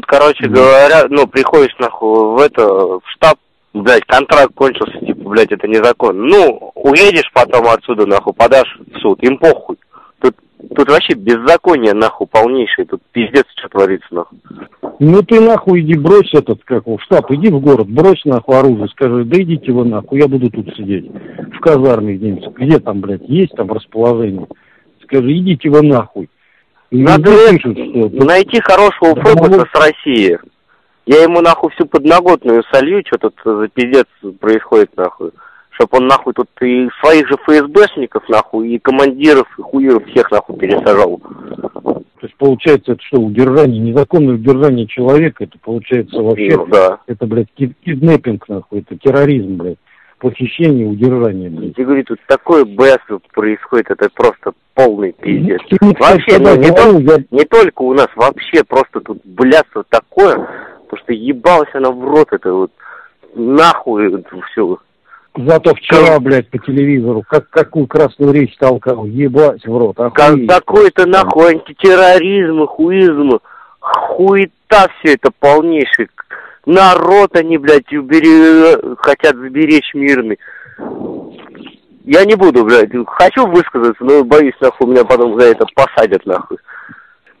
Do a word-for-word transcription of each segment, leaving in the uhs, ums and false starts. вот, короче говоря, ну, приходишь, нахуй, в это, в штаб, блядь, контракт кончился, типа, блядь, это незаконно. Ну, уедешь потом отсюда, нахуй, подашь в суд, им похуй. Тут, тут вообще беззаконие, нахуй, полнейшее, тут пиздец, что творится, нахуй. Ну ты, нахуй, иди брось этот, как его, в штаб, иди в город, брось, нахуй, оружие, скажи, да идите вы, нахуй, я буду тут сидеть, в казарме где-нибудь, где там, блядь, есть там расположение, скажи, идите вы, нахуй. Надо решить, что... найти хорошего фокуса с России. Я ему, нахуй, всю подноготную солью, что тут за пиздец происходит, нахуй. Чтоб он, нахуй, тут и своих же ФСБшников, нахуй, и командиров, и хуиров всех, нахуй, пересажал. То есть, получается, это что, удержание, незаконное удержание человека, это, получается, вообще... Ну, да. Это, блядь, киднеппинг, нахуй, это терроризм, блядь. Похищение, удержание, блядь. Я говорю, тут такое бедствие происходит, это просто полный пиздец. Ну, вообще, ну, не, тол- я... не только у нас, вообще просто тут блядство такое, потому что ебалась она в рот, это вот нахуй это все. Зато вчера, как... блядь, по телевизору, как какую красную речь толкал, ебать в рот. Охуеть. Как такой-то нахуй антитерроризм, хуизм, хуета все это полнейшее. Народ они, блядь, убери... хотят заберечь мирный. Я не буду, блядь, хочу высказаться, но боюсь, нахуй, меня потом за это посадят, нахуй.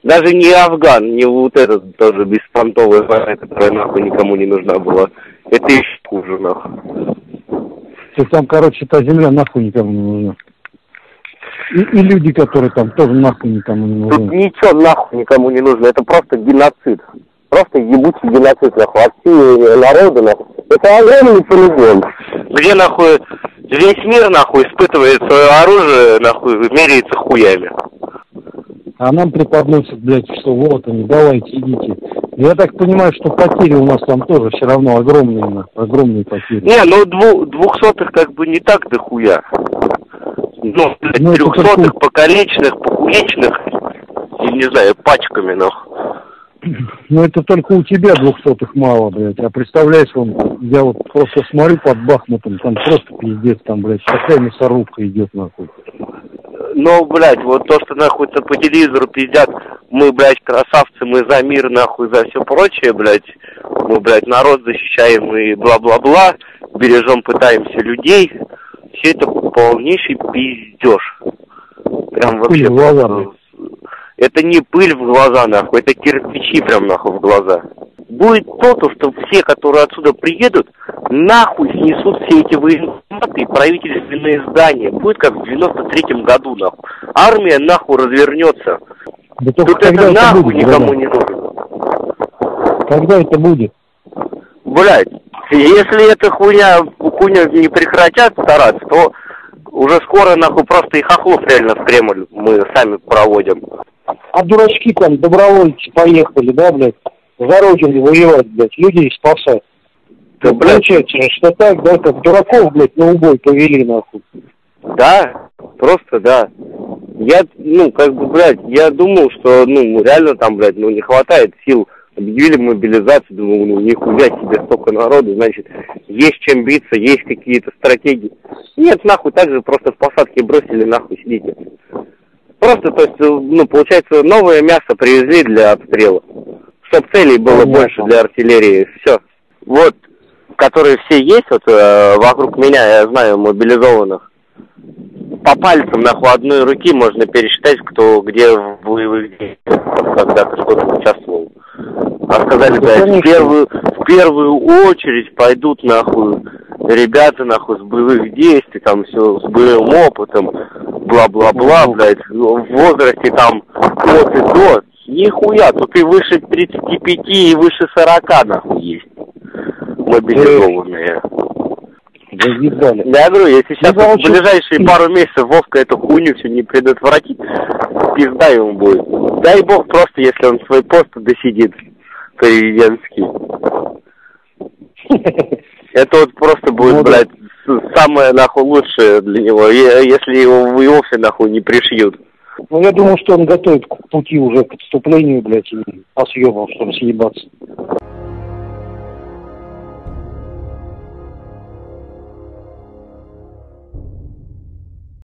Даже не Афган, не вот этот тоже беспонтовая война, которая, нахуй, никому не нужна была. Это еще хуже, нахуй. То есть там, короче, та земля, нахуй, никому не нужна. И, и люди, которые там, тоже, нахуй, никому не нужны. Тут ничего, нахуй, никому не нужно, это просто геноцид. Просто ебучий геноцид, нахуй, от всего народа, нахуй. Это огромный полигон. Где, нахуй, весь мир, нахуй, испытывает свое оружие, нахуй, меряется хуями. А нам преподносят, блядь, что вот они, давайте, идите. Я так понимаю, что потери у нас там тоже все равно огромные, нахуй, огромные потери. Не, ну дву- двухсотых как бы не так дохуя. Ну, блядь, ну, трехсотых, покалеченных, похуечных, я не знаю, пачками, нахуй. Ну это только у тебя двухсотых мало, блядь. А представляешь, он, я вот просто смотрю под Бахмутом, там просто пиздец, там, блядь, такая мясорубка идет, нахуй. Ну, блядь, вот то, что, нахуй, то по телевизору пиздят, мы, блядь, красавцы, мы за мир, нахуй, за все прочее, блядь. Мы, блядь, народ защищаем и бла-бла-бла, бережем, пытаемся людей. Все это полнейший пиздеж. Прям вообще... Хуевала, это не пыль в глаза, нахуй, это кирпичи прям, нахуй, в глаза. Будет то-то, что все, которые отсюда приедут, нахуй снесут все эти военкоматы и правительственные здания. Будет как в девяносто третьем году, нахуй. Армия, нахуй, развернется. Да тут это, нахуй, будет, никому да, не нужно. Когда это будет? Блядь, если эта хуйня, хуйня не прекратят стараться, то уже скоро, нахуй, просто и хохлов реально в Кремль мы сами проводим. А дурачки там, добровольцы поехали, да, блядь, за родину воевать, блядь, людей спасать. Да, блядь. Получается, что так, да, как дураков, блядь, на убой повели, нахуй. Да, просто да. Я, ну, как бы, блядь, я думал, что, ну, реально там, блядь, ну, не хватает сил. Объявили мобилизацию, думал, ну, нихуя себе столько народу, значит, есть чем биться, есть какие-то стратегии. Нет, нахуй, так же просто в посадке бросили, нахуй, сидите. Просто, то есть, ну, получается, новое мясо привезли для обстрела, чтобы целей было больше для артиллерии, все. Вот, которые все есть, вот, э, вокруг меня, я знаю, мобилизованных, по пальцам, нахуй, одной руки можно пересчитать, кто где в боевых действиях когда-то что-то участвовал. А сказали, блядь, в первую, в первую очередь пойдут, нахуй, ребята, нахуй, с боевых действий, там, все, с боевым опытом, бла-бла-бла, блядь, в возрасте, там, от и до, нихуя, тут и выше тридцати пяти, и выше сорока, нахуй, есть мобилизованные. Я говорю, если сейчас ну, в ближайшие пару месяцев Вовка эту хуйню все не предотвратит, пизда ему будет. Дай бог просто, если он свой пост досидит президентский. Это вот просто будет, блядь, самое, нахуй, лучшее для него, если его и вовсе, нахуй, не пришьют. Ну, я думаю, что он готовит к пути уже к отступлению, блядь, а съебал, чтобы съебаться.